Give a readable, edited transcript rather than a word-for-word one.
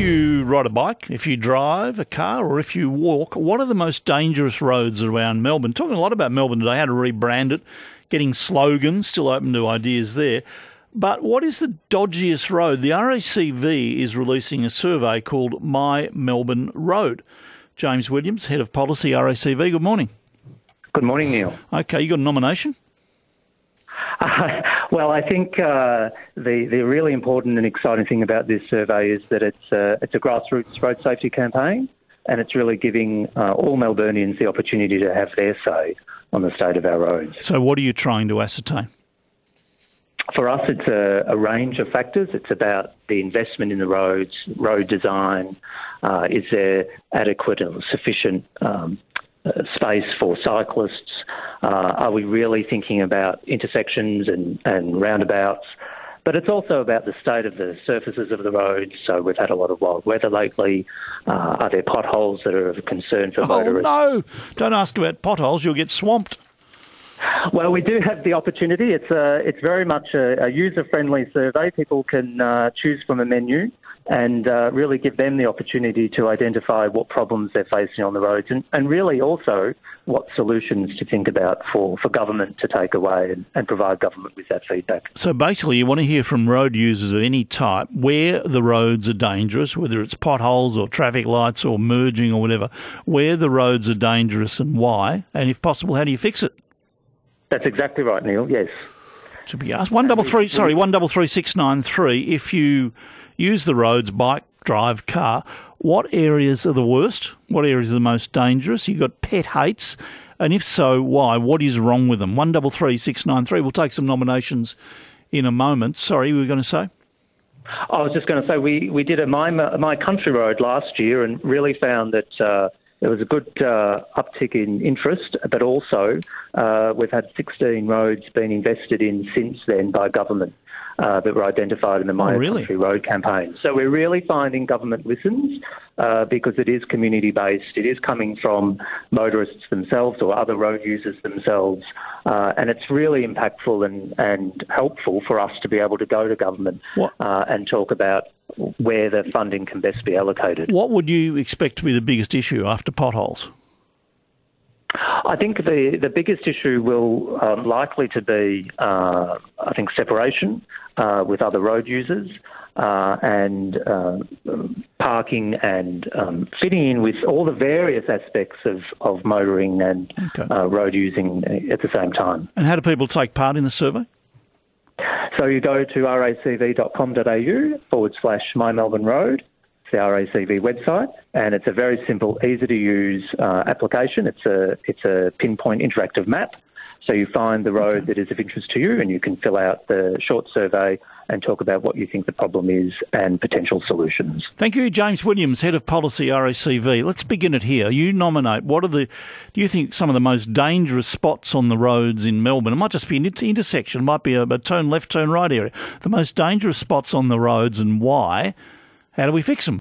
you ride a bike, if you drive a car, or if you walk, what are the most dangerous roads around Melbourne? Talking a lot about Melbourne today, how to rebrand it, getting slogans, still open to ideas there. But what is the dodgiest road? The RACV is releasing a survey called My Melbourne Road. James Williams, Head of Policy, RACV, good morning. Good morning, Neil. Okay, you got a nomination? Well, I think the really important and exciting thing about this survey is that it's a grassroots road safety campaign, and it's really giving all Melburnians the opportunity to have their say on the state of our roads. So what are you trying to ascertain? For us, it's a range of factors. It's about the investment in the roads, road design. Is there adequate or sufficient space for cyclists? Are we really thinking about intersections and roundabouts? But it's also about the state of the surfaces of the roads. So we've had a lot of wild weather lately. Are there potholes that are of concern for motorists? Oh, no. Don't ask about potholes. You'll get swamped. Well, we do have the opportunity. It's very much a user-friendly survey. People can choose from a menu and really give them the opportunity to identify what problems they're facing on the roads and really also what solutions to think about for government to take away and provide government with that feedback. So basically you want to hear from road users of any type where the roads are dangerous, whether it's potholes or traffic lights or merging or whatever, where the roads are dangerous and why, and if possible, how do you fix it? That's exactly right, Neil, yes. To be asked. 133693, if you use the roads, bike, drive, car, what areas are the worst? What areas are the most dangerous? You've got pet hates, and if so, why? What is wrong with them? 133693. We'll take some nominations in a moment. Sorry, we were going to say? I was just going to say we did a My Country Road last year and really found that there was a good uptick in interest, but also we've had 16 roads being invested in since then by government that were identified in the My Country Road campaign. So we're really finding government listens because it is community-based. It is coming from motorists themselves or other road users themselves, and it's really impactful and helpful for us to be able to go to government and talk about where the funding can best be allocated. What would you expect to be the biggest issue after potholes? I think the biggest issue will likely to be, separation with other road users and parking and fitting in with all the various aspects of motoring and road using at the same time. And how do people take part in the survey? So you go to racv.com.au/My Melbourne Road, it's the RACV website, and it's a very simple, easy-to-use application. It's a pinpoint interactive map. So you find the road that is of interest to you and you can fill out the short survey and talk about what you think the problem is and potential solutions. Thank you, James Williams, Head of Policy, RACV. Let's begin it here. You nominate. What are do you think some of the most dangerous spots on the roads in Melbourne? It might just be an intersection. It might be a turn left, turn right area. The most dangerous spots on the roads and why. How do we fix them?